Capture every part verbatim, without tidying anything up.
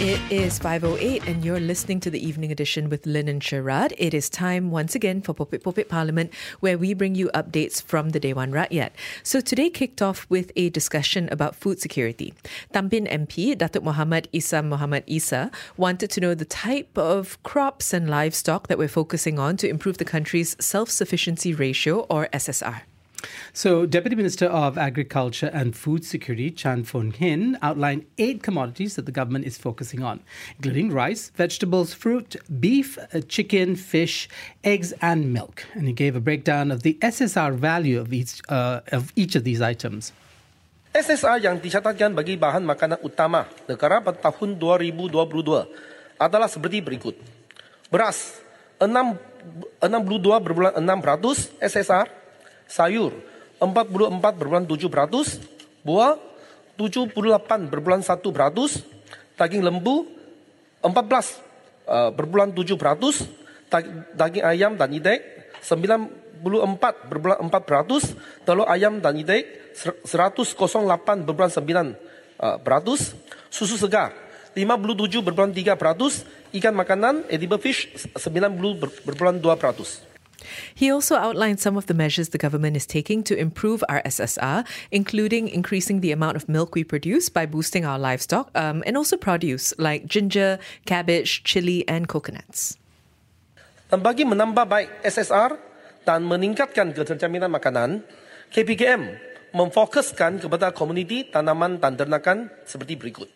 It is five oh eight and you're listening to the Evening Edition with Lennon Sherratt. It is time once again for Popek Popek Parlimen, where we bring you updates from the Dewan Rakyat. So today kicked off with a discussion about food security. Tampin M P, Datuk Muhammad Isa Muhammad Isa, wanted to know the type of crops and livestock that we're focusing on to improve the country's self-sufficiency ratio, or S S R. So, Deputy Minister of Agriculture and Food Security, Chan Fong Hin, outlined eight commodities that the government is focusing on, including rice, vegetables, fruit, beef, chicken, fish, eggs and milk. And he gave a breakdown of the S S R value of each, uh, of each of these items. S S R yang dicatatkan bagi bahan makanan utama negara pada tahun dua ribu dua puluh dua adalah seperti berikut. Beras, enam puluh dua perpuluhan enam peratus S S R. Sayur, empat puluh empat perpuluhan tujuh peratus, buah, tujuh puluh lapan perpuluhan satu peratus, daging lembu, empat belas perpuluhan tujuh peratus, daging ayam dan itik, sembilan puluh empat perpuluhan empat peratus, telur ayam dan itik, seratus lapan perpuluhan sembilan peratus, susu segar, lima puluh tujuh perpuluhan tiga peratus, ikan makanan, edible fish, sembilan puluh perpuluhan dua peratus. He also outlined some of the measures the government is taking to improve our S S R, including increasing the amount of milk we produce by boosting our livestock, um, and also produce like ginger, cabbage, chili and coconuts. Bagi menambah baik S S R dan meningkatkan keterjaminan makanan, K P K M memfokuskan kepada komuniti tanaman dan ternakan seperti berikut.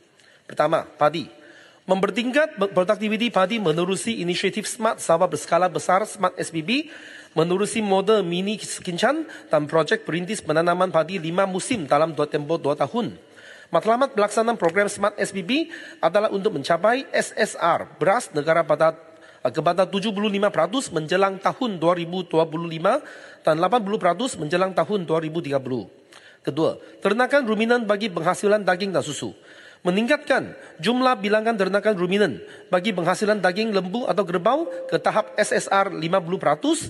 Pertama, padi. Mempertingkat produktiviti padi menerusi inisiatif Smart Sawah Berskala Besar Smart S B B, menerusi model mini kincan dan projek perintis penanaman padi lima musim dalam dua tempoh dua tahun. Matlamat pelaksanaan program Smart S B B adalah untuk mencapai S S R beras negara pada kepada tujuh puluh lima peratus menjelang tahun dua ribu dua puluh lima dan lapan puluh peratus menjelang tahun dua ribu tiga puluh. Kedua, ternakan ruminan bagi penghasilan daging dan susu. Meningkatkan jumlah bilangan ternakan ruminan bagi penghasilan daging lembu atau kerbau ke tahap S S R lima puluh peratus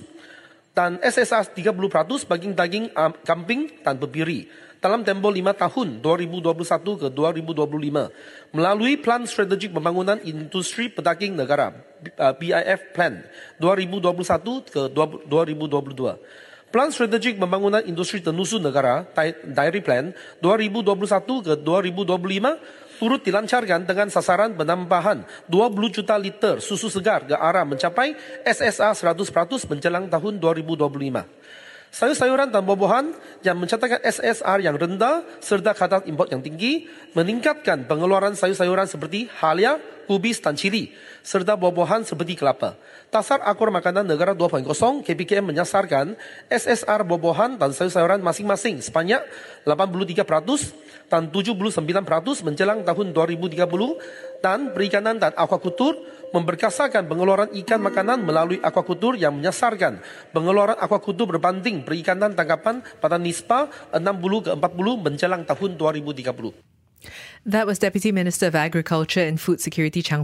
dan S S R tiga puluh peratus bagi daging kambing dan bebiri dalam tempoh lima tahun dua ribu dua puluh satu ke dua ribu dua puluh lima melalui Plan Strategik Pembangunan Industri Pedagang Negara B I F Plan dua ribu dua puluh satu ke dua ribu dua puluh dua. Plan Strategik Pembangunan Industri Tenusu Negara, Diary Plan dua ribu dua puluh satu ke dua ribu dua puluh lima turut dilancarkan dengan sasaran penambahan dua puluh juta liter susu segar ke arah mencapai S S R seratus peratus menjelang tahun dua ribu dua puluh lima. Sayur-sayuran dan buah-buahan yang mencatatkan S S R yang rendah serta kadar import yang tinggi meningkatkan pengeluaran sayur-sayuran seperti halia, kubis dan cili serta buah-buahan seperti kelapa. Tasar Akur Makanan Negara dua titik kosong K P K M menyasarkan S S R buah-buahan dan sayur-sayuran masing-masing sebanyak lapan puluh tiga peratus dan tujuh puluh sembilan peratus menjelang tahun dua ribu tiga puluh dan perikanan dan aquakultur memperkasakan pengeluaran ikan makanan melalui aquakultur yang menyasarkan pengeluaran aquakultur berbanding perikanan tangkapan pada nisbah enam puluh ke empat puluh menjelang tahun dua ribu tiga puluh. That was Deputy Minister of Agriculture and Food Security Chan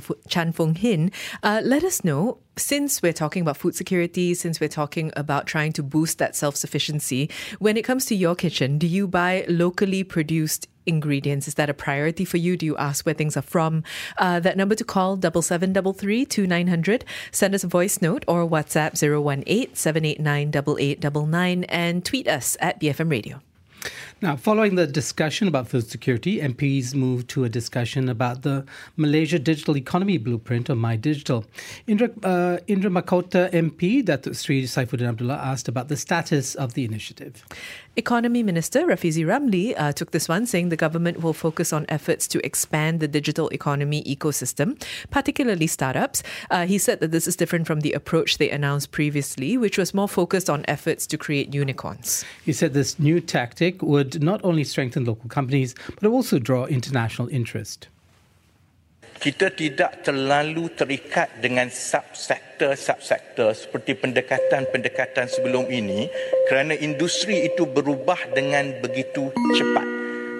Fong Hin. Uh, let us know, since we're talking about food security, since we're talking about trying to boost that self-sufficiency, when it comes to your kitchen, do you buy locally produced ingredients? Is that a priority for you? Do you ask where things are from? Uh, that number to call, double seven double three two nine hundred. Send us a voice note or WhatsApp zero one eight seven eight nine eight eight nine nine and tweet us at B F M Radio. Now, following the discussion about food security, M Ps moved to a discussion about the Malaysia Digital Economy Blueprint, or MyDigital. Indra, uh, Indra Makota M P, Datuk Sri Saifuddin Abdullah, asked about the status of the initiative. Economy Minister Rafizi Ramli uh, took this one, saying the government will focus on efforts to expand the digital economy ecosystem, particularly startups. Uh, he said that this is different from the approach they announced previously, which was more focused on efforts to create unicorns. He said this new tactic would not only strengthen local companies, but also draw international interest. Kita tidak terlalu terikat dengan subsektor-subsektor seperti pendekatan-pendekatan sebelum ini kerana industri itu berubah dengan begitu cepat.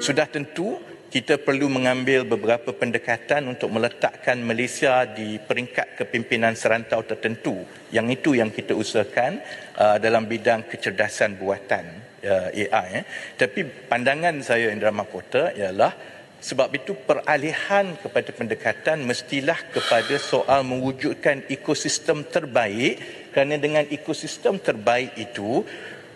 Sudah tentu kita perlu mengambil beberapa pendekatan untuk meletakkan Malaysia di peringkat kepimpinan serantau tertentu. Yang itu yang kita usahakan uh, dalam bidang kecerdasan buatan uh, A I. Eh. Tapi pandangan saya, Indra Makota, ialah sebab itu peralihan kepada pendekatan mestilah kepada soal mewujudkan ekosistem terbaik, kerana dengan ekosistem terbaik itu,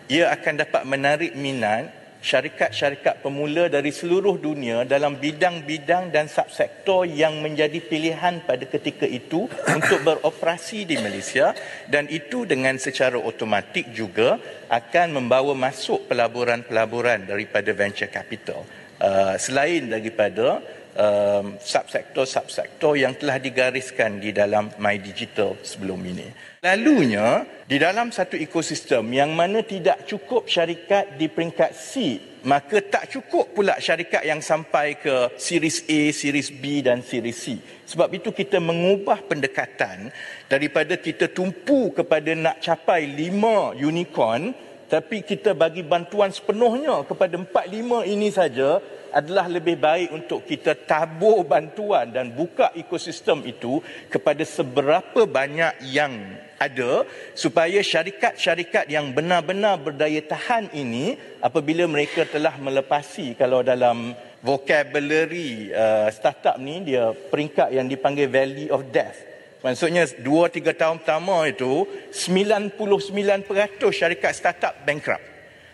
ia akan dapat menarik minat syarikat-syarikat pemula dari seluruh dunia dalam bidang-bidang dan subsektor yang menjadi pilihan pada ketika itu untuk beroperasi di Malaysia, dan itu dengan secara automatik juga akan membawa masuk pelaburan-pelaburan daripada venture capital. Uh, selain daripada um, subsektor-subsektor yang telah digariskan di dalam MyDigital sebelum ini. Lalunya, di dalam satu ekosistem yang mana tidak cukup syarikat di peringkat C, maka tak cukup pula syarikat yang sampai ke series A, series B dan series C. Sebab itu kita mengubah pendekatan daripada kita tumpu kepada nak capai lima unicorn, tapi kita bagi bantuan sepenuhnya kepada empat lima ini saja, adalah lebih baik untuk kita tabur bantuan dan buka ekosistem itu kepada seberapa banyak yang ada, supaya syarikat-syarikat yang benar-benar berdaya tahan ini, apabila mereka telah melepasi, kalau dalam vocabulary uh, startup ni, dia peringkat yang dipanggil Valley of Death. Maksudnya dua tiga tahun pertama itu, sembilan puluh sembilan peratus syarikat startup bankrupt.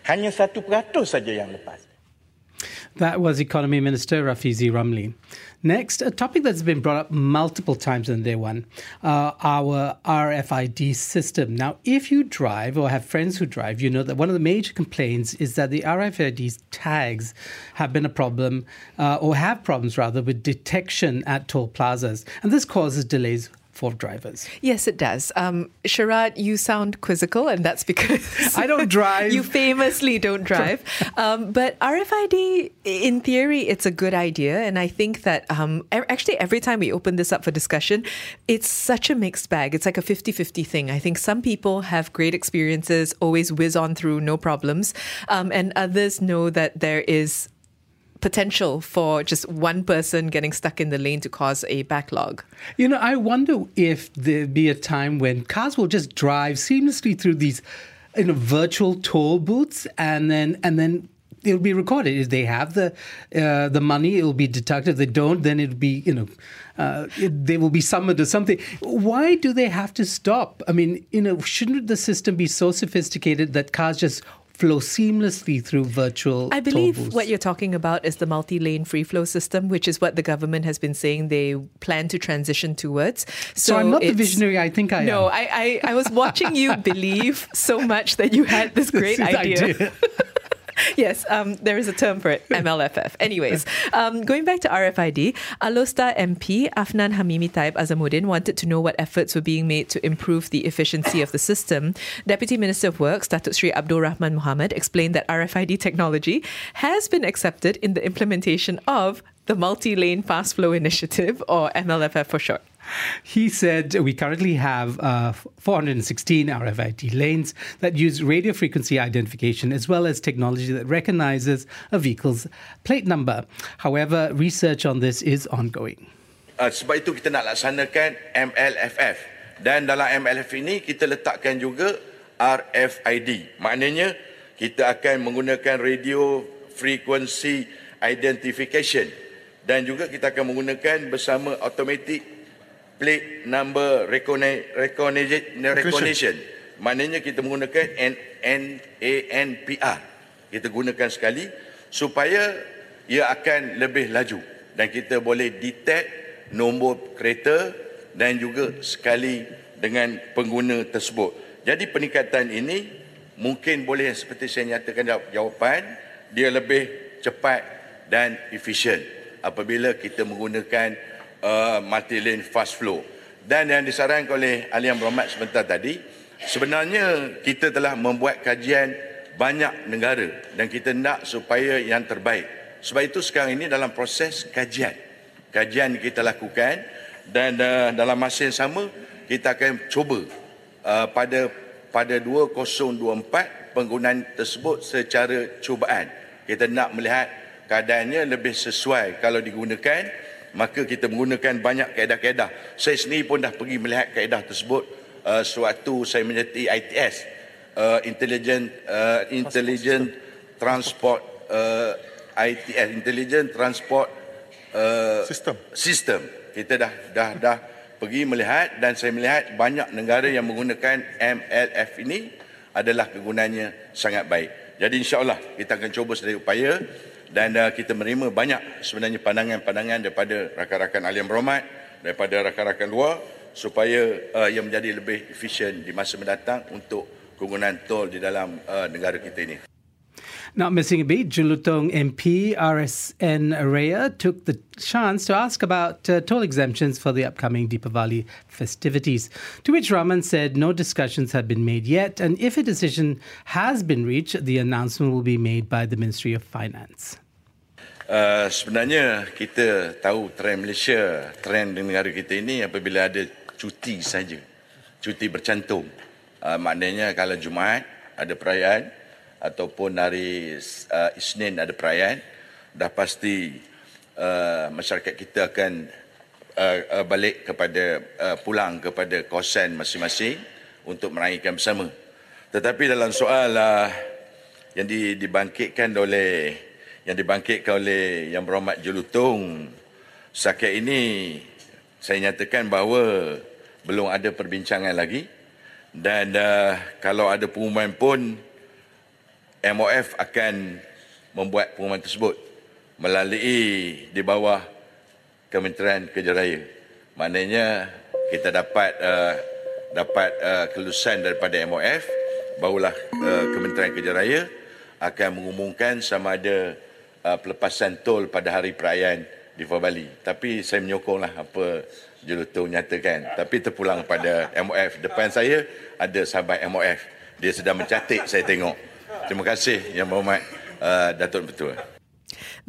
Hanya satu peratus saja yang lepas. That was Economy Minister Rafizi Ramli. Next, a topic that's been brought up multiple times in Day One, uh, our R F I D system. Now, if you drive or have friends who drive, you know that one of the major complaints is that the R F I D tags have been a problem, uh, or have problems rather, with detection at toll plazas. And this causes delays for drivers. Yes, it does. Um, Sherratt, you sound quizzical, and that's because... I don't drive. You famously don't drive. Um, but R F I D, in theory, it's a good idea. And I think that um, actually every time we open this up for discussion, it's such a mixed bag. It's like a fifty-fifty thing. I think some people have great experiences, always whiz on through, no problems. Um, and others know that there is potential for just one person getting stuck in the lane to cause a backlog. You know, I wonder if there be a time when cars will just drive seamlessly through these, you know, virtual toll booths, and then and then it'll be recorded. If they have the uh, the money, it'll be deducted. If they don't, then it'll be, you know, uh, it, they will be summoned or something. Why do they have to stop? I mean, you know, shouldn't the system be so sophisticated that cars just flow seamlessly through virtual I believe toll booths? What you're talking about is the multi-lane free flow system, which is what the government has been saying they plan to transition towards. So, so I'm not the visionary I think I no, am. No, I, I, I was watching you believe so much that you had this great this idea. idea. Yes, um, there is a term for it, M L F F. Anyways, um, going back to R F I D, Alosta M P Afnan Hamimi Taib Azamuddin wanted to know what efforts were being made to improve the efficiency of the system. Deputy Minister of Works, Datuk Sri Abdul Rahman Mohamed, explained that R F I D technology has been accepted in the implementation of the Multi-Lane Fast Flow Initiative, or M L F F for short. He said, we currently have uh, four hundred sixteen R F I D lanes that use radio frequency identification, as well as technology that recognizes a vehicle's plate number. However, research on this is ongoing. Uh, sebab itu kita nak laksanakan M L F F. Dan dalam M L F F ini, kita letakkan juga R F I D. Maknanya, kita akan menggunakan radio frequency identification. Dan juga kita akan menggunakan bersama automatic plate number recognition, recognition. Maknanya kita menggunakan N A N P R. Kita gunakan sekali supaya ia akan lebih laju, dan kita boleh detect nombor kereta dan juga sekali dengan pengguna tersebut. Jadi peningkatan ini mungkin boleh, seperti saya nyatakan jawapan, dia lebih cepat dan efisien apabila kita menggunakan Uh, multi-lane fast flow. Dan yang disarankan oleh ahli yang berhormat sebentar tadi, sebenarnya kita telah membuat kajian banyak negara, dan kita nak supaya yang terbaik. Sebab itu sekarang ini dalam proses kajian kajian kita lakukan, dan uh, dalam masa yang sama kita akan cuba uh, pada pada dua ribu dua puluh empat penggunaan tersebut secara cubaan. Kita nak melihat keadaannya lebih sesuai kalau digunakan, maka kita menggunakan banyak kaedah-kaedah. Saya sendiri pun dah pergi melihat kaedah tersebut uh, sewaktu saya menyertai I T S, uh, Intelligent uh, Intelligent Transport uh, I T S, Intelligent Transport uh, System. System. Kita dah dah dah pergi melihat, dan saya melihat banyak negara yang menggunakan M L F ini adalah kegunaannya sangat baik. Jadi insya-Allah kita akan cuba sedaya upaya. Dan uh, kita menerima banyak sebenarnya pandangan-pandangan daripada rakan-rakan ahli yang berhormat, daripada rakan-rakan luar, supaya uh, ia menjadi lebih efisien di masa mendatang untuk penggunaan tol di dalam uh, negara kita ini. Not missing a beat, Jelutong M P R S N Raya took the chance to ask about uh, toll exemptions for the upcoming Deepavali festivities, to which Rahman said no discussions had been made yet, and if a decision has been reached, the announcement will be made by the Ministry of Finance. Uh, sebenarnya kita tahu trend Malaysia, trend negara kita ini apabila ada cuti saja, cuti bercantum. Uh, maknanya kalau Jumaat ada perayaan, ataupun hari uh, Isnin ada perayaan, dah pasti uh, masyarakat kita akan uh, uh, balik kepada, uh, pulang kepada kawasan masing-masing untuk meraihkan bersama. Tetapi dalam soal uh, yang dibangkitkan oleh, yang dibangkitkan oleh Yang Berhormat Jelutong, setakat ini saya nyatakan bahawa belum ada perbincangan lagi, dan uh, kalau ada pengumuman pun, M O F akan membuat pengumuman tersebut melalui di bawah Kementerian Kejaraya. Maknanya kita dapat uh, dapat uh, kelulusan daripada M O F, barulah uh, Kementerian Kejaraya akan mengumumkan sama ada uh, pelepasan tol pada hari perayaan Deepavali. Tapi saya menyokonglah apa Jelutong nyatakan. Tapi terpulang pada M O F. Depan saya ada sahabat M O F. Dia sedang mencatat, saya tengok. Terima kasih Yang Berhormat uh, Datuk Petua.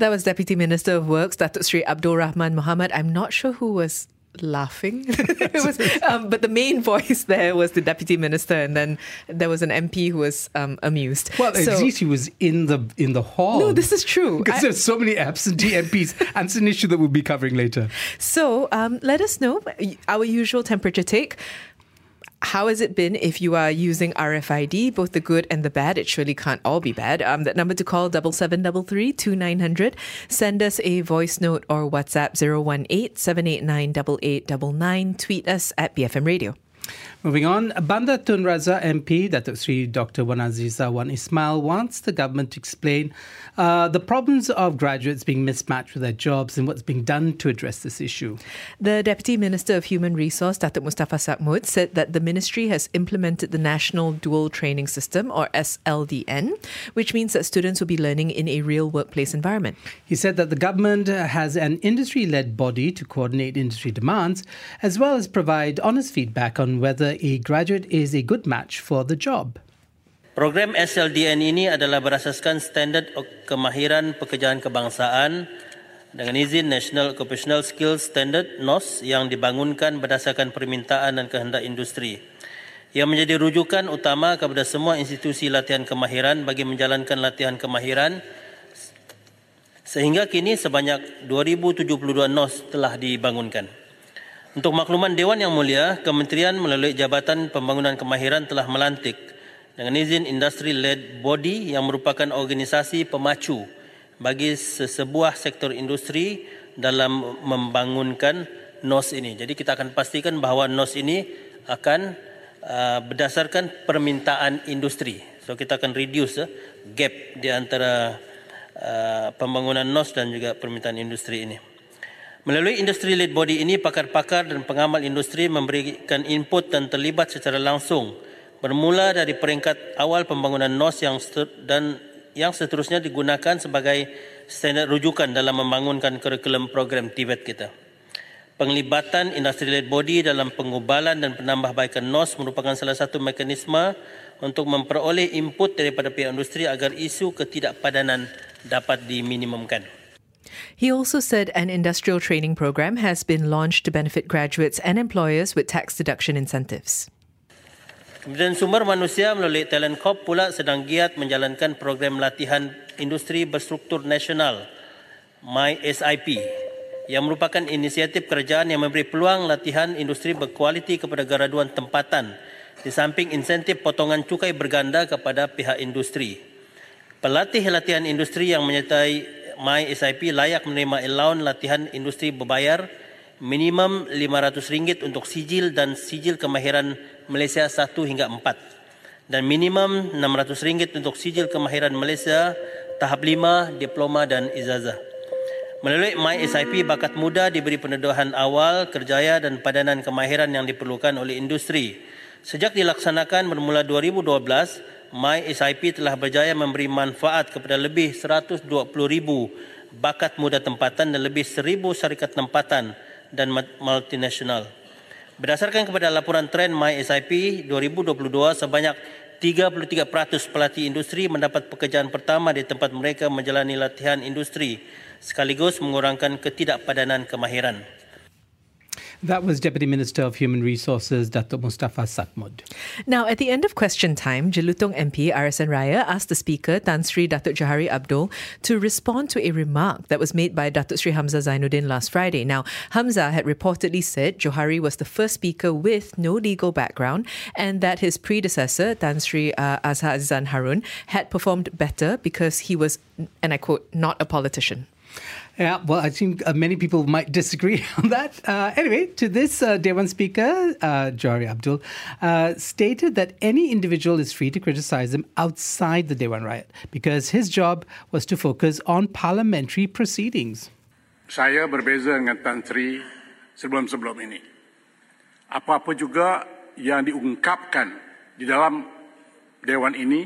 That was Deputy Minister of Works Datuk Sri Abdul Rahman Mohamed. I'm not sure who was laughing. It was, um, but the main voice there was the Deputy Minister, and then there was an M P who was um, amused. Well, so, at least he was in the in the hall. No, this is true. Because I, there's so many absentee M Ps, and it's an issue that we'll be covering later. So um, let us know our usual temperature take. How has it been if you are using R F I D, both the good and the bad? It surely can't all be bad. Um, that number to call, double seven double three two nine hundred. Send us a voice note or WhatsApp, zero one eight seven eight nine eight eight nine nine. Tweet us at B F M Radio. Moving on, Banda Tun Razak M P, Datuk Sri Doctor Wan Azizah Wan Ismail, wants the government to explain uh, the problems of graduates being mismatched with their jobs and what's being done to address this issue. The Deputy Minister of Human Resource, Datuk Mustapha Sakmud, said that the ministry has implemented the National Dual Training System, or S L D N, which means that students will be learning in a real workplace environment. He said that the government has an industry-led body to coordinate industry demands, as well as provide honest feedback on whether a graduate is a good match for the job. Program S L D N ini adalah berasaskan standard kemahiran pekerjaan kebangsaan dengan izin National Occupational Skills Standard N O S yang dibangunkan berdasarkan permintaan dan kehendak industri, yang menjadi rujukan utama kepada semua institusi latihan kemahiran bagi menjalankan latihan kemahiran. Sehingga kini sebanyak dua ribu tujuh puluh dua N O S telah dibangunkan. Untuk makluman Dewan Yang Mulia, Kementerian melalui Jabatan Pembangunan Kemahiran telah melantik dengan izin industry-led body yang merupakan organisasi pemacu bagi sesebuah sektor industri dalam membangunkan N O S ini. Jadi kita akan pastikan bahawa N O S ini akan uh, berdasarkan permintaan industri. So kita akan reduce uh, gap di antara uh, pembangunan N O S dan juga permintaan industri ini. Melalui industri lead body ini, pakar-pakar dan pengamal industri memberikan input dan terlibat secara langsung, bermula dari peringkat awal pembangunan N O S yang seter- dan yang seterusnya digunakan sebagai standard rujukan dalam membangunkan kurikulum program T V E T kita. Penglibatan industri lead body dalam pengubalan dan penambahbaikan N O S merupakan salah satu mekanisme untuk memperoleh input daripada pihak industri agar isu ketidakpadanan dapat diminimumkan. He also said an industrial training program has been launched to benefit graduates and employers with tax deduction incentives. Kementerian Sumber Manusia melalui Talent Corp pula sedang giat menjalankan program latihan industri berstruktur nasional MySIP yang merupakan inisiatif kerajaan yang memberi peluang latihan industri berkualiti kepada graduan tempatan di samping insentif potongan cukai berganda kepada pihak industri. Pelatih latihan industri yang menyertai MySIP layak menerima allowance latihan industri berbayar minimum lima ratus ringgit untuk sijil dan sijil kemahiran Malaysia satu hingga empat dan minimum enam ratus ringgit untuk sijil kemahiran Malaysia tahap lima, diploma dan ijazah. Melalui MySIP, bakat muda diberi pendedahan awal, kerjaya dan padanan kemahiran yang diperlukan oleh industri. Sejak dilaksanakan bermula dua ribu dua belas, MySIP telah berjaya memberi manfaat kepada lebih seratus dua puluh ribu bakat muda tempatan dan lebih seribu syarikat tempatan dan multinasional. Berdasarkan kepada laporan tren MySIP dua ribu dua puluh dua, sebanyak tiga puluh tiga peratus pelatih industri mendapat pekerjaan pertama di tempat mereka menjalani latihan industri, sekaligus mengurangkan ketidakpadanan kemahiran. That was Deputy Minister of Human Resources, Datuk Mustapha Sakmud. Now, at the end of question time, Jelutong M P R S N Raya asked the Speaker, Tan Sri Datuk Johari Abdul, to respond to a remark that was made by Datuk Sri Hamzah Zainuddin last Friday. Now, Hamzah had reportedly said Johari was the first Speaker with no legal background and that his predecessor, Tan Sri uh, Azhar Azizan Harun, had performed better because he was, and I quote, not a politician. Yeah, well, I think uh, many people might disagree on that. Uh, anyway, to this, uh, Dewan Speaker, uh, Johari Abdul, uh, stated that any individual is free to criticise him outside the Dewan Rakyat because his job was to focus on parliamentary proceedings. Saya berbeza dengan Tan Sri sebelum-sebelum ini. Apa-apa juga yang diungkapkan di dalam Dewan ini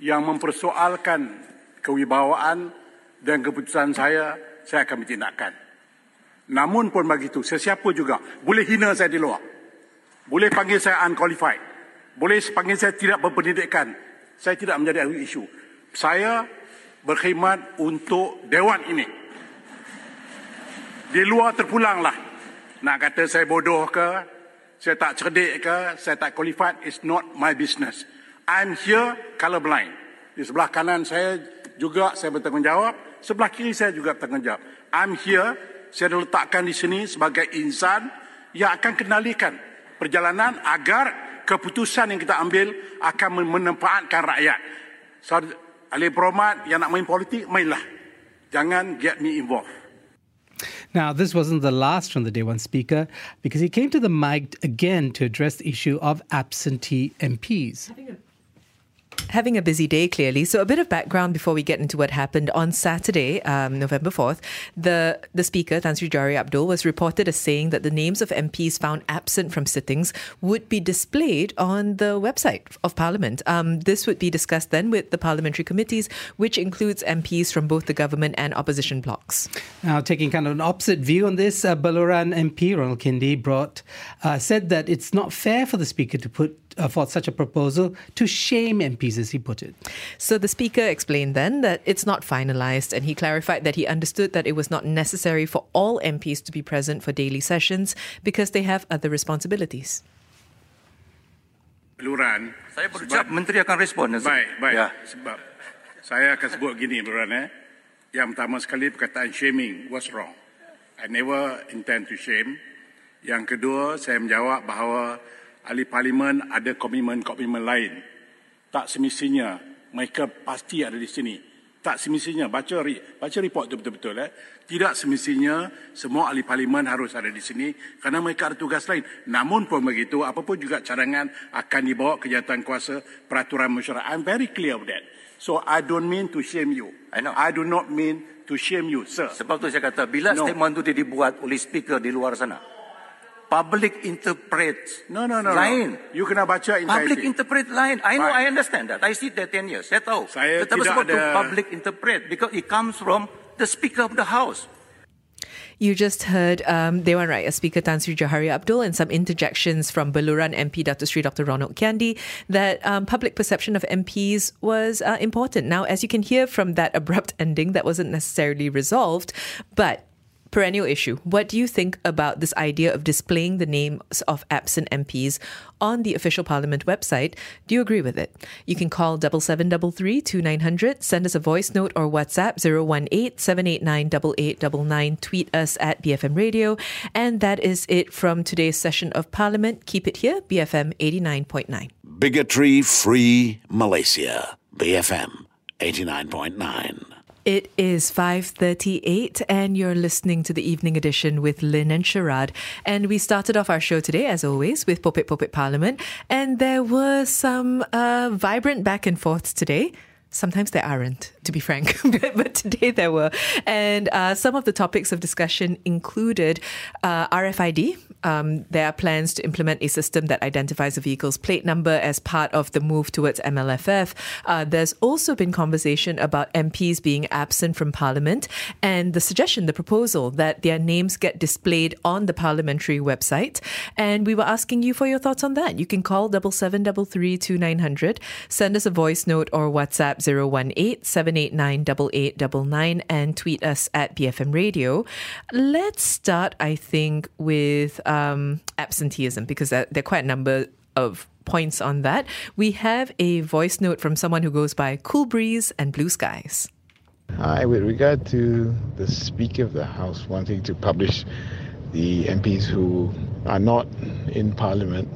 yang mempersoalkan kewibawaan dan keputusan saya, saya akan bertindakkan. Namun pun begitu, sesiapa juga boleh hina saya di luar. Boleh panggil saya unqualified. Boleh panggil saya tidak berpendidikan. Saya tidak menjadi ahli isu. Saya berkhidmat untuk Dewan ini. Di luar terpulanglah. Nak kata saya bodoh ke, saya tak cerdik ke, saya tak qualified, it's not my business. I'm here colourblind. Di sebelah kanan saya juga saya bertanggungjawab. Sebelah kiri saya juga bertanggungjawab. I'm here, saya diletakkan di sini sebagai insan yang akan kendalikan perjalanan agar keputusan yang kita ambil akan memanfaatkan rakyat. So, ahli peromat yang nak main politik, mainlah. Jangan get me involved. Now, this wasn't the last from the Dewan Speaker because he came to the mic again to address the issue of absentee M Ps. Having a busy day, clearly. So a bit of background before we get into what happened. On Saturday, um, November fourth, the, the Speaker, Tan Sri Johari Abdul, was reported as saying that the names of M Ps found absent from sittings would be displayed on the website of Parliament. Um, this would be discussed then with the parliamentary committees, which includes M Ps from both the government and opposition blocs. Now, taking kind of an opposite view on this, uh, Beluran M P Ronald Kiandi brought, uh, said that it's not fair for the Speaker to put Uh, for such a proposal to shame M Ps, as he put it. So the Speaker explained then that it's not finalised, and he clarified that he understood that it was not necessary for all M Ps to be present for daily sessions because they have other responsibilities. Beluran, saya berucap Menteri akan respon. Baik, baik. Ya. Sebab saya akan sebut gini, Beluran. Eh? Yang pertama sekali perkataan shaming was wrong. I never intend to shame. Yang kedua, saya menjawab bahawa ahli parlimen ada komitmen-komitmen lain. Tak semestinya mereka pasti ada di sini. Tak semestinya, baca baca report tu betul-betul. Eh? Tidak semestinya semua ahli parlimen harus ada di sini kerana mereka ada tugas lain. Namun pun begitu, apapun juga cadangan akan dibawa ke jawatan kuasa peraturan mesyuarat. I'm very clear of that. So I don't mean to shame you. I know. I do not mean to shame you, sir. Sebab tu saya kata, bila no. statement itu dibuat oleh speaker di luar sana, public interpret no, no, no, lain. No. You kena baca entirety. Public interpret lain. I know, right. I understand that. I see that ten years. Saya tahu. Saya Tetapi sebab ada... public interpret because it comes from the Speaker of the House. You just heard um, Dewan Rakyat Speaker Tan Sri Johari Abdul and some interjections from Beluran M P Datuk Sri Doctor Ronald Kiandi that um, public perception of M Ps was uh, important. Now, as you can hear from that abrupt ending, that wasn't necessarily resolved, but perennial issue. What do you think about this idea of displaying the names of absent M Ps on the official Parliament website? Do you agree with it? You can call double seven double three two nine hundred, send us a voice note or WhatsApp zero one eight seven eight nine eight eight nine nine, tweet us at B F M Radio. And that is it from today's session of Parliament. Keep it here, B F M eighty-nine point nine. Bigotry-free Malaysia, B F M eighty-nine point nine. It is five thirty-eight and you're listening to the Evening Edition with Lennon Sherratt. And we started off our show today, as always, with Popek Popek Parlimen. And there were some uh, vibrant back and forths today. Sometimes there aren't, to be frank, but today there were. And uh, some of the topics of discussion included uh, R F I D. Um, there are plans to implement a system that identifies a vehicle's plate number as part of the move towards M L F F. Uh, there's also been conversation about M Ps being absent from Parliament and the suggestion, the proposal, that their names get displayed on the parliamentary website. And we were asking you for your thoughts on that. You can call double seven double three two nine hundred, send us a voice note or WhatsApp zero one eight seven eight nine eight eight nine nine, and tweet us at B F M Radio. Let's start, I think, with um, absenteeism, because there are quite a number of points on that. We have a voice note from someone who goes by Cool Breeze and Blue Skies. Hi, with regard to the Speaker of the House wanting to publish the M Ps who are not in Parliament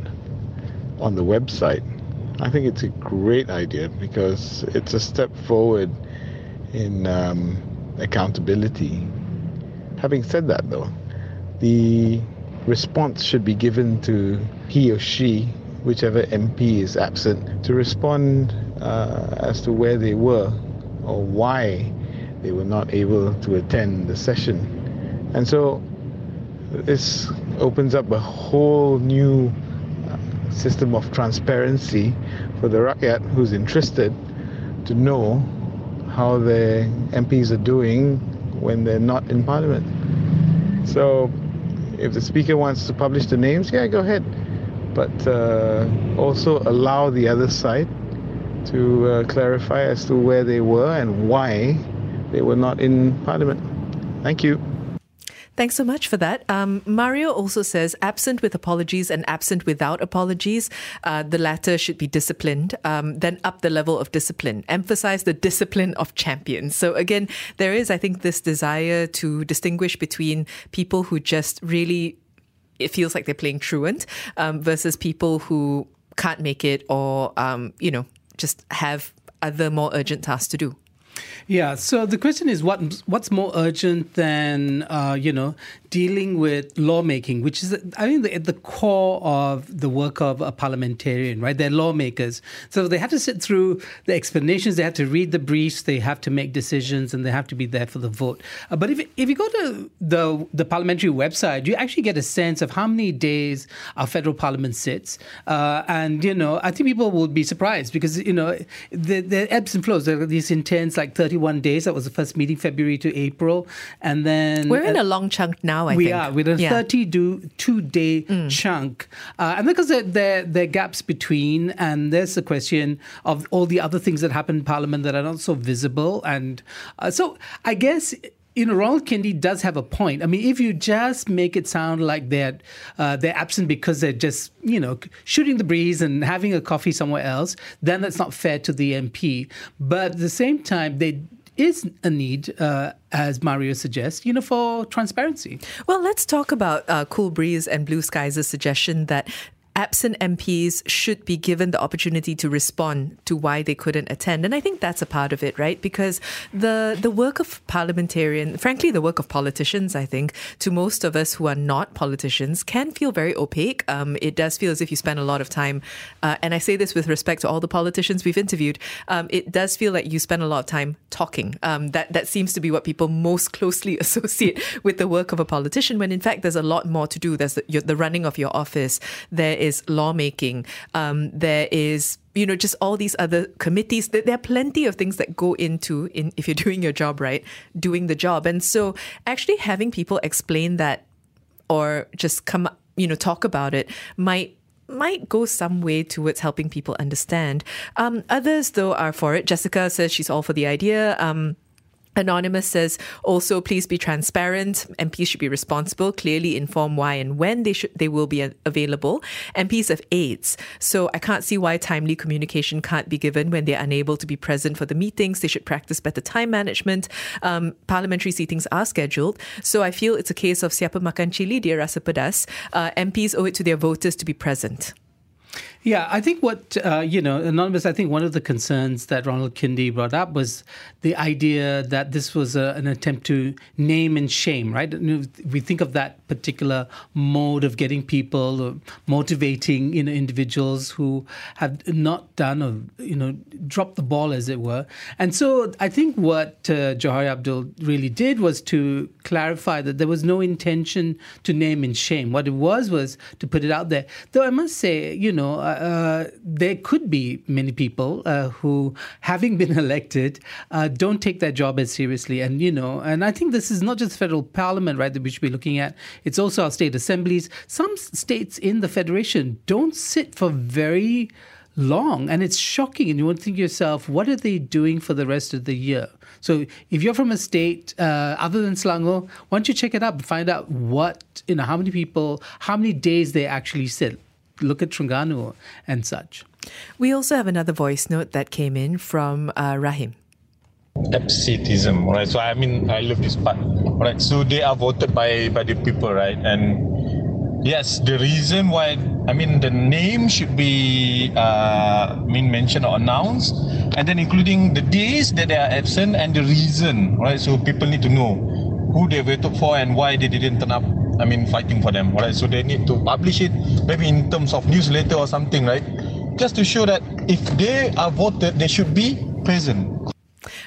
on the website, I think it's a great idea because it's a step forward in um, accountability. Having said that, though, the response should be given to he or she, whichever M P is absent, to respond uh, as to where they were or why they were not able to attend the session. And so this opens up a whole new system of transparency for the Rakyat who's interested to know how their M Ps are doing when they're not in Parliament. So if the Speaker wants to publish the names, yeah, go ahead. But uh, also allow the other side to uh, clarify as to where they were and why they were not in Parliament. Thank you. Thanks so much for that. Um, Mario also says absent with apologies and absent without apologies. Uh, the latter should be disciplined. Um, then up the level of discipline. Emphasize the discipline of champions. So again, there is, I think, this desire to distinguish between people who just really, it feels like they're playing truant um, versus people who can't make it or, um, you know, just have other more urgent tasks to do. Yeah, so the question is what what's more urgent than, uh, you know, dealing with lawmaking, which is, I think, at the core of the work of a parliamentarian, right? They're lawmakers. So they have to sit through the explanations, they have to read the briefs, they have to make decisions, and they have to be there for the vote. Uh, but if if you go to the, the parliamentary website, you actually get a sense of how many days our federal parliament sits. Uh, and, you know, I think people will be surprised because, you know, the, the ebbs and flows, there are these intense, like, thirty-one days. That was the first meeting, February to April. And then we're in uh, a long chunk now, I we think. We are. We're in a thirty-two-day mm. chunk. Uh, and because there, there, there are gaps between, and there's the question of all the other things that happen in Parliament that are not so visible. And uh, so I guess, you know, Ronald Kiandi does have a point. I mean, if you just make it sound like they're uh, they're absent because they're just, you know, shooting the breeze and having a coffee somewhere else, then that's not fair to the M P. But at the same time, they is a need, uh, as Mario suggests, you know, for transparency. Well, let's talk about uh, Cool Breeze and Blue Skies' suggestion that absent M Ps should be given the opportunity to respond to why they couldn't attend. And I think that's a part of it, right? Because the, the work of parliamentarians, frankly, the work of politicians, I think, to most of us who are not politicians, can feel very opaque. Um, it does feel as if you spend a lot of time, uh, and I say this with respect to all the politicians we've interviewed, um, it does feel like you spend a lot of time talking. Um, that, that seems to be what people most closely associate with the work of a politician, when in fact there's a lot more to do. There's the, your, the running of your office. There is is lawmaking. Um, there is, you know, just all these other committees. There are plenty of things that go into, in, if you're doing your job right, doing the job. And so actually having people explain that or just come, you know, talk about it might might go some way towards helping people understand. Um, others, though, are for it. Jessica says she's all for the idea. Um, Anonymous says, also, please be transparent. M Ps should be responsible, clearly inform why and when they should they will be available. M Ps have aides, so I can't see why timely communication can't be given when they're unable to be present for the meetings. They should practice better time management. Um, parliamentary seatings are scheduled, so I feel it's a case of siapa makan cili dia rasa pedas. Uh, M Ps owe it to their voters to be present. Yeah, I think what, uh, you know, Anonymous, I think one of the concerns that Ronald Kiandi brought up was the idea that this was a, an attempt to name and shame, right? We think of that particular mode of getting people, or motivating, you know, individuals who have not done or, you know, dropped the ball, as it were. And so I think what uh, Johari Abdul really did was to clarify that there was no intention to name and shame. What it was was to put it out there. Though I must say, you know, Uh, there could be many people uh, who, having been elected, uh, don't take their job as seriously. And, you know, and I think this is not just federal parliament, right, that we should be looking at. It's also our state assemblies. Some states in the federation don't sit for very long, and it's shocking. And you want to think to yourself, what are they doing for the rest of the year? So if you're from a state uh, other than Selangor, why don't you check it up and find out what, you know, how many people, how many days they actually sit. Look at Terengganu and such. We also have another voice note that came in from uh, Rahim. Absenteeism, right? So I mean, I love this part, right? So they are voted by, by the people, right? And yes, the reason why, I mean, the name should be uh, mentioned or announced, and then including the days that they are absent and the reason, right? So people need to know who they voted for and why they didn't turn up. I mean, fighting for them, right? So they need to publish it, maybe in terms of newsletter or something, right? Just to show that if they are voted, they should be present.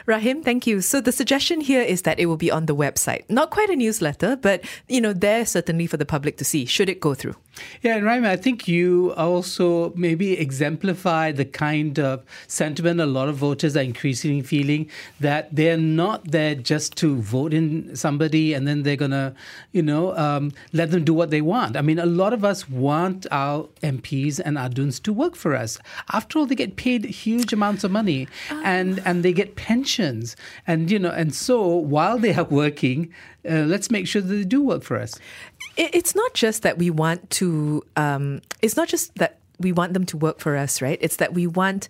Rahim, thank you. So the suggestion here is that it will be on the website. Not quite a newsletter, but, you know, there certainly for the public to see, should it go through. Yeah, and Rahim, I think you also maybe exemplify the kind of sentiment a lot of voters are increasingly feeling, that they're not there just to vote in somebody and then they're going to, you know, um, let them do what they want. I mean, a lot of us want our M Ps and our duns to work for us. After all, they get paid huge amounts of money oh. and, and they get pensions. And, you know, and so while they are working, uh, let's make sure that they do work for us. It's not just that we want to, um, it's not just that we want them to work for us, right? It's that we want,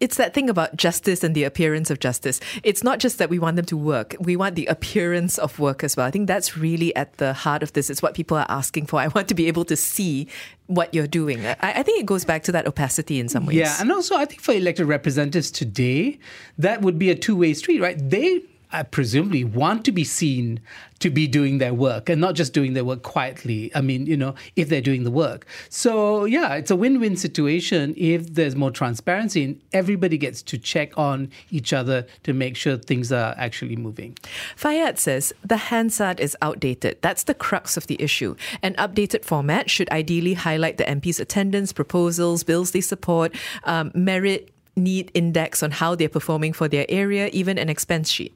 it's that thing about justice and the appearance of justice. It's not just that we want them to work. We want the appearance of work as well. I think that's really at the heart of this. It's what people are asking for. I want to be able to see what you're doing. I, I think it goes back to that opacity in some ways. Yeah, and also I think for elected representatives today, that would be a two-way street, right? They I presumably want to be seen to be doing their work and not just doing their work quietly. I mean, you know, if they're doing the work. So, yeah, it's a win-win situation if there's more transparency and everybody gets to check on each other to make sure things are actually moving. Fayad says, the Hansard is outdated. That's the crux of the issue. An updated format should ideally highlight the M P's attendance, proposals, bills they support, um, merit, need index on how they're performing for their area, even an expense sheet.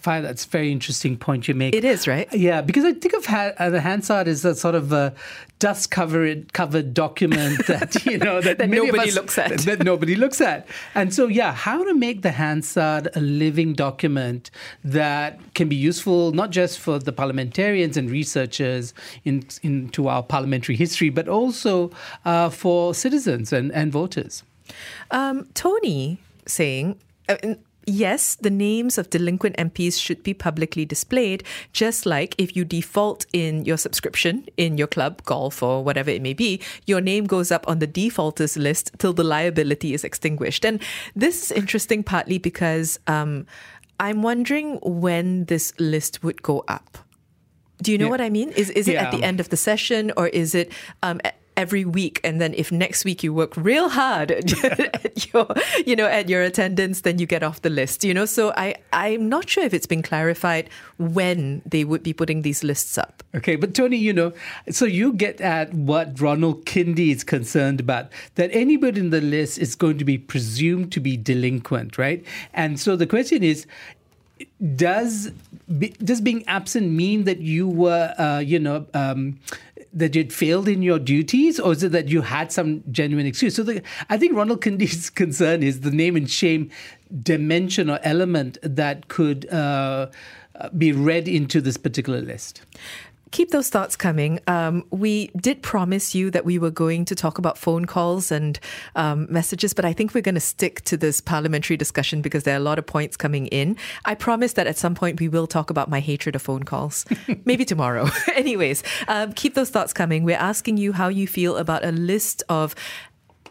Fire, that's a very interesting point you make. It is, right? Yeah, because I think of ha- the Hansard as a sort of a dust-covered covered document that, you know, that, that nobody us, looks at. That nobody looks at. And so, yeah, how to make the Hansard a living document that can be useful, not just for the parliamentarians and researchers in, into our parliamentary history, but also uh, for citizens and, and voters. Um, Tony saying... Uh, yes, the names of delinquent M Ps should be publicly displayed, just like if you default in your subscription in your club, golf or whatever it may be, your name goes up on the defaulters list till the liability is extinguished. And this is interesting partly because um, I'm wondering when this list would go up. Do you know yeah. what I mean? Is is it yeah. at the end of the session, or is it... Um, at, every week, and then if next week you work real hard at your, you know, at your attendance, then you get off the list, you know. So I, I'm not sure if it's been clarified when they would be putting these lists up. Okay, but Tony, you know, so you get at what Ronald Kiandi is concerned about, that anybody in the list is going to be presumed to be delinquent, right? And so the question is, does does being absent mean that you were, uh, you know, um, that you'd failed in your duties, or is it that you had some genuine excuse? So the, I think Ronald Kindi's concern is the name and shame dimension or element that could uh, be read into this particular list? Keep those thoughts coming. Um, we did promise you that we were going to talk about phone calls and um, messages, but I think we're going to stick to this parliamentary discussion because there are a lot of points coming in. I promise that at some point we will talk about my hatred of phone calls. Maybe tomorrow. Anyways, um, keep those thoughts coming. We're asking you how you feel about a list of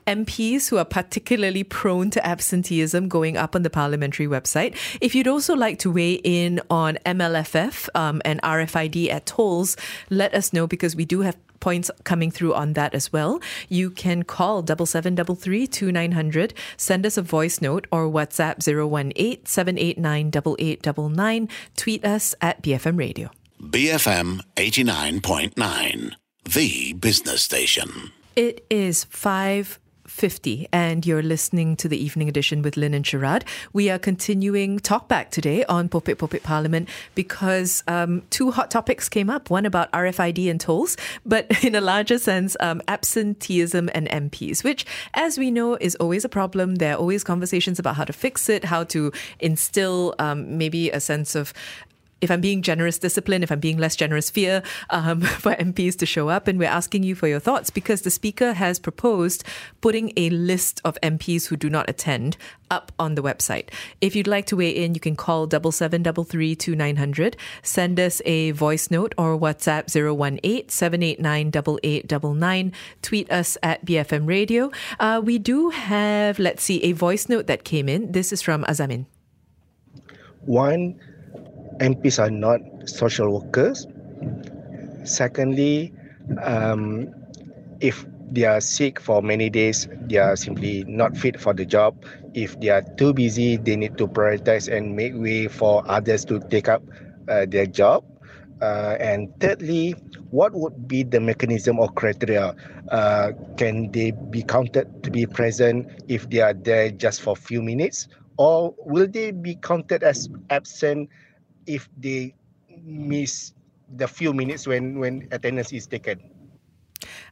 M Ps who are particularly prone to absenteeism going up on the parliamentary website. If you'd also like to weigh in on M L F F um, and R F I D at tolls, let us know because we do have points coming through on that as well. You can call double seven double three two nine hundred, send us a voice note or WhatsApp zero one eight seven eight nine eight eight nine nine. Tweet us at B F M Radio. B F M eighty-nine point nine, the business station. It is five fifty, and you're listening to the Evening Edition with Lennon Sherratt. We are continuing Talkback today on Popek Popek Parlimen because um, two hot topics came up, one about R F I D and tolls, but in a larger sense, um, absenteeism and M Ps, which, as we know, is always a problem. There are always conversations about how to fix it, how to instill um, maybe a sense of, if I'm being generous, discipline. If I'm being less generous, fear um, for M Ps to show up. And we're asking you for your thoughts because the Speaker has proposed putting a list of M Ps who do not attend up on the website. If you'd like to weigh in, you can call double seven double three two nine hundred, send us a voice note or WhatsApp zero one eight seven eight nine eight eight nine nine, tweet us at B F M Radio. Uh, we do have, let's see, a voice note that came in. This is from Azamin. One, M Ps are not social workers. Secondly, um, if they are sick for many days, they are simply not fit for the job. If they are too busy, they need to prioritize and make way for others to take up uh, their job. Uh, and thirdly, what would be the mechanism or criteria? Uh, can they be counted to be present if they are there just for a few minutes? Or will they be counted as absent if they miss the few minutes when, when attendance is taken?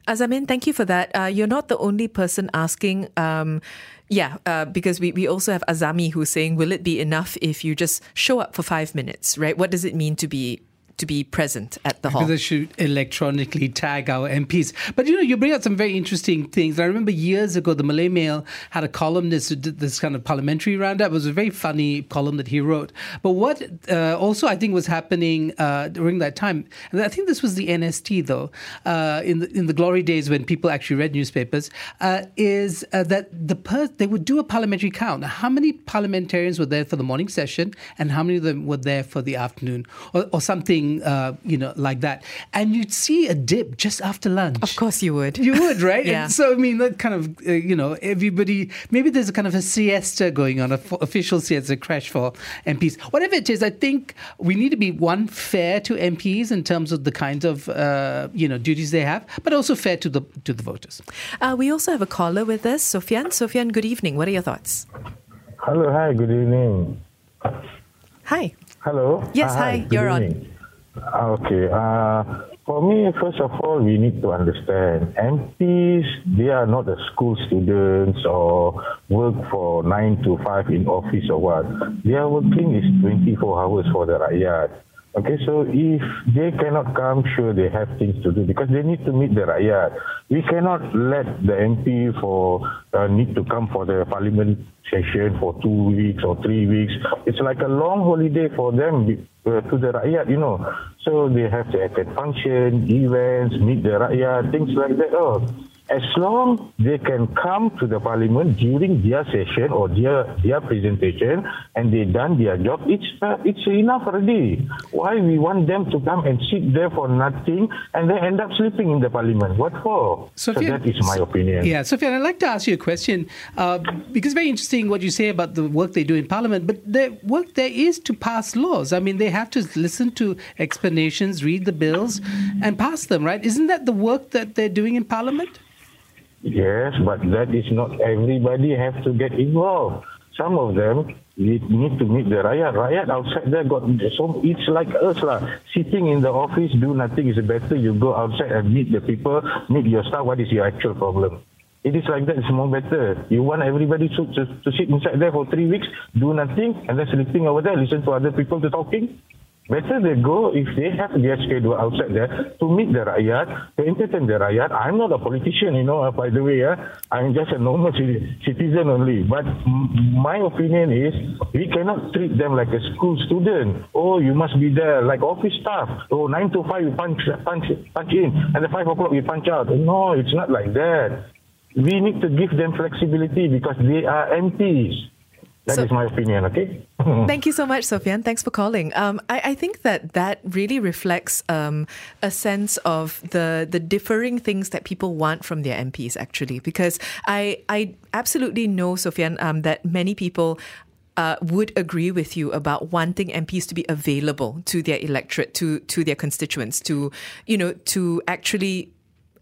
Azamin, thank you for that. Uh, you're not the only person asking. Um, yeah, uh, because we, we also have Azami who's saying, will it be enough if you just show up for five minutes, right? What does it mean to be to be present at the hall? Because they should electronically tag our M Ps. But, you know, you bring out some very interesting things. I remember years ago, the Malay Mail had a columnist who did this kind of parliamentary roundup. It was a very funny column that he wrote. But what uh, also, I think, was happening uh, during that time, and I think this was the N S T, though, uh, in, the, in the glory days when people actually read newspapers, uh, is uh, that the per- they would do a parliamentary count. How many parliamentarians were there for the morning session and how many of them were there for the afternoon or, or something Uh, you know, like that. And you'd see a dip just after lunch. Of course you would. You would, right? Yeah. And so, I mean, that kind of, uh, you know, everybody, maybe there's a kind of a siesta going on, a f- official siesta crash for M Ps. Whatever it is, I think we need to be, one, fair to M Ps in terms of the kinds of, uh, you know, duties they have, but also fair to the to the voters. Uh, we also have a caller with us, Sofian. Sofian, good evening. What are your thoughts? Hello, hi, good evening. Hi. Hello. Yes, uh, hi, hi. You're evening. on. Okay. Uh, for me, first of all, we need to understand M Ps, they are not the school students or work for nine to five in office or what. They are working is twenty-four hours for the Rakyat. Okay, so if they cannot come, sure, they have things to do because they need to meet the Rakyat. We cannot let the M P for uh, need to come for the parliament session for two weeks or three weeks. It's like a long holiday for them uh, to the Rakyat, you know. So they have to attend function, events, meet the Rakyat, things like that. Oh, as long they can come to the parliament during their session or their their presentation and they done their job, it's uh, it's enough already. Why we want them to come and sit there for nothing and they end up sleeping in the parliament? What for? Sophia, so that is my opinion. Yeah, Sophia, I'd like to ask you a question uh, because it's very interesting what you say about the work they do in parliament, but the work there is to pass laws. I mean, they have to listen to explanations, read the bills and pass them, right? Isn't that the work that they're doing in parliament? Yes, but that is not everybody have to get involved. Some of them need to meet the Rakyat. Rakyat outside there got so it's like us lah. Sitting in the office, do nothing is better. You go outside and meet the people, meet your staff. What is your actual problem? It is like that, it's more better. You want everybody to, to, to sit inside there for three weeks, do nothing, and then sleeping over there, listen to other people to talking. Better they go if they have their schedule outside there to meet the rakyat, to entertain the rakyat. I'm not a politician, you know, by the way. Eh? I'm just a normal citizen only. But my opinion is we cannot treat them like a school student. Oh, you must be there, like office staff. Oh, nine to five, you punch, punch, punch in, and at five o'clock, you punch out. No, it's not like that. We need to give them flexibility because they are M Ps. That so, is my opinion, okay? Thank you so much, Sofian. Thanks for calling. Um, I, I think that that really reflects um, a sense of the the differing things that people want from their M Ps, actually. Because I, I absolutely know, Sofian, um, that many people Uh, would agree with you about wanting M Ps to be available to their electorate, to to their constituents, to, you know, to actually...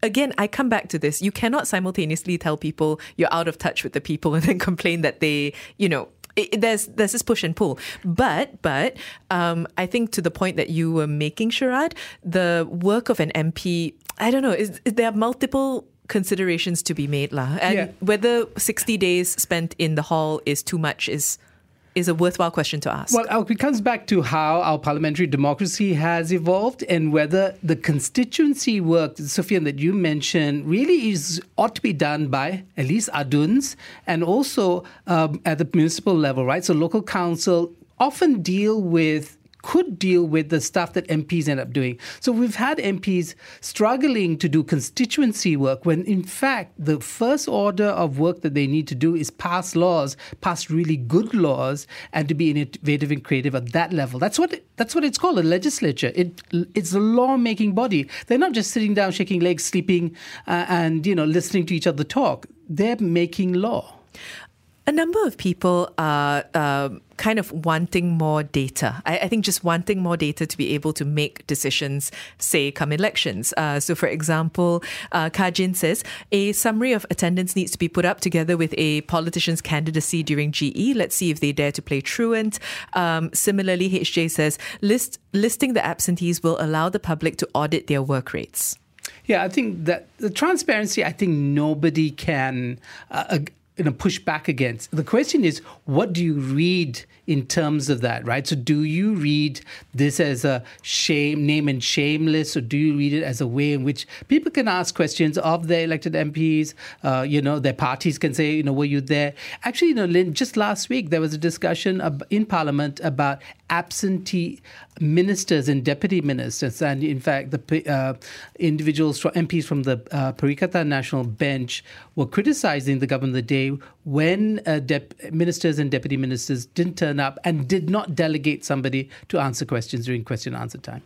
Again, I come back to this. You cannot simultaneously tell people you're out of touch with the people and then complain that they, you know, it, there's there's this push and pull. But but um, I think to the point that you were making, Sherratt, the work of an M P, I don't know, is, is there are multiple considerations to be made, lah. And yeah. whether sixty days spent in the hall is too much is... is a worthwhile question to ask. Well, it comes back to how our parliamentary democracy has evolved and whether the constituency work, Sofian, that you mentioned, really is ought to be done by at least aduns and also um, at the municipal level, right? So local council often deal with could deal with the stuff that M Ps end up doing. So we've had M Ps struggling to do constituency work when, in fact, the first order of work that they need to do is pass laws, pass really good laws, and to be innovative and creative at that level. That's what that's what it's called, a legislature. It It's a law-making body. They're not just sitting down, shaking legs, sleeping, uh, and, you know, listening to each other talk. They're making law. A number of people are uh, kind of wanting more data. I, I think just wanting more data to be able to make decisions, say, come elections. Uh, so, for example, uh, Kajin says, a summary of attendance needs to be put up together with a politician's candidacy during G E. Let's see if they dare to play truant. Um, similarly, H J says, list listing the absentees will allow the public to audit their work rates. Yeah, I think that the transparency, I think nobody can... Uh, ag- Going to push back against. The question is, what do you read in terms of that, right? So do you read this as a shame, name and shame list, or do you read it as a way in which people can ask questions of their elected M Ps, uh, you know, their parties can say, you know, were you there? Actually, you know, Lynn, just last week there was a discussion in Parliament about absentee ministers and deputy ministers, and in fact, the uh, individuals, M Ps from the uh, Parikata National Bench were criticising the government the day when uh, dep- ministers and deputy ministers didn't turn up and did not delegate somebody to answer questions during question and answer time.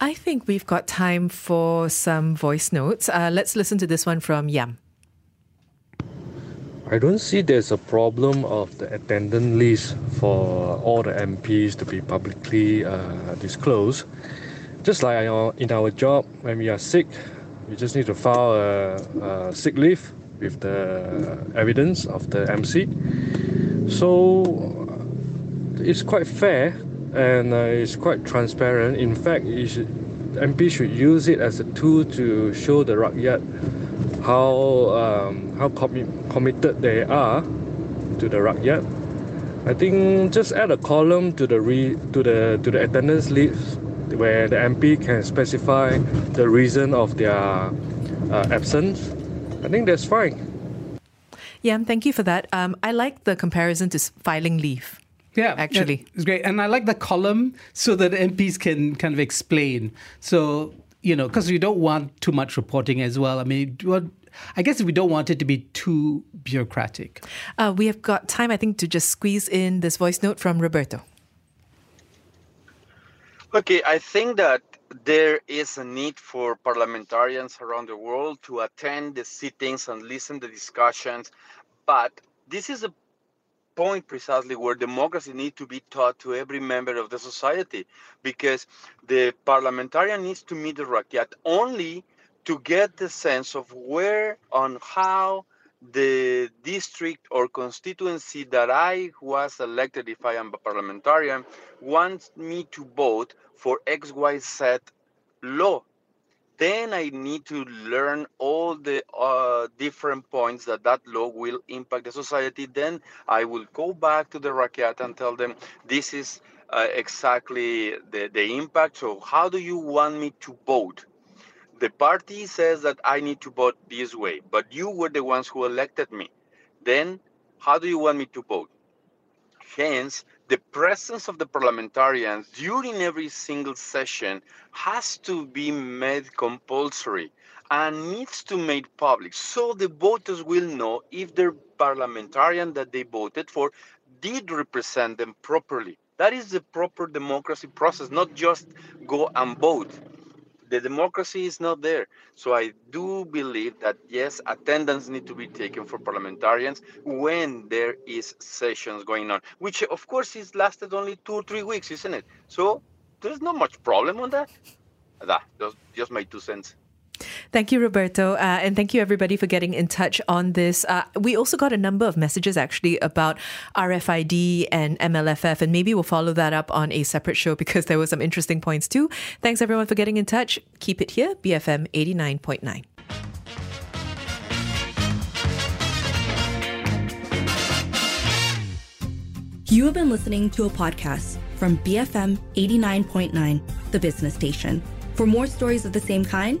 I think we've got time for some voice notes. Uh, let's listen to this one from Yam. I don't see there's a problem of the attendance list for all the M Ps to be publicly uh, disclosed. Just like in our job, when we are sick, we just need to file a, a sick leave with the evidence of the M C. So it's quite fair and uh, it's quite transparent. In fact, you should, M P should use it as a tool to show the rakyat how um, how commi- committed they are to the rakyat. I think just add a column to the re- to the to the attendance list where the M P can specify the reason of their uh, absence. I think that's fine. Yeah, thank you for that. Um, I like the comparison to filing leave. Yeah, actually, yeah, it's great, and I like the column so that M Ps can kind of explain. So. You know, because we don't want too much reporting as well. I mean, I guess we don't want it to be too bureaucratic. Uh, we have got time, I think, to just squeeze in this voice note from Roberto. Okay, I think that there is a need for parliamentarians around the world to attend the sittings and listen to the discussions. But this is a point precisely where democracy needs to be taught to every member of the society, because the parliamentarian needs to meet the rakyat only to get the sense of where on how the district or constituency that I was elected, if I am a parliamentarian, wants me to vote for X Y Z law. then I need to learn all the uh, different points that that law will impact the society. Then I will go back to the Rakyat and tell them, this is uh, exactly the, the impact. So how do you want me to vote? The party says that I need to vote this way, but you were the ones who elected me. Then how do you want me to vote? Hence, the presence of the parliamentarians during every single session has to be made compulsory and needs to be made public, so the voters will know if their parliamentarian that they voted for did represent them properly. That is the proper democracy process, not just go and vote. The democracy is not there. So I do believe that, yes, attendance needs to be taken for parliamentarians when there is sessions going on, which, of course, is lasted only two or three weeks, isn't it? So there's not much problem on that. That just, just my two cents. Thank you, Roberto. Uh, and thank you, everybody, for getting in touch on this. Uh, we also got a number of messages, actually, about R F I D and M L F F. And maybe we'll follow that up on a separate show because there were some interesting points, too. Thanks, everyone, for getting in touch. Keep it here. B F M eighty-nine point nine. You have been listening to a podcast from B F M eighty-nine point nine, the business station. For more stories of the same kind,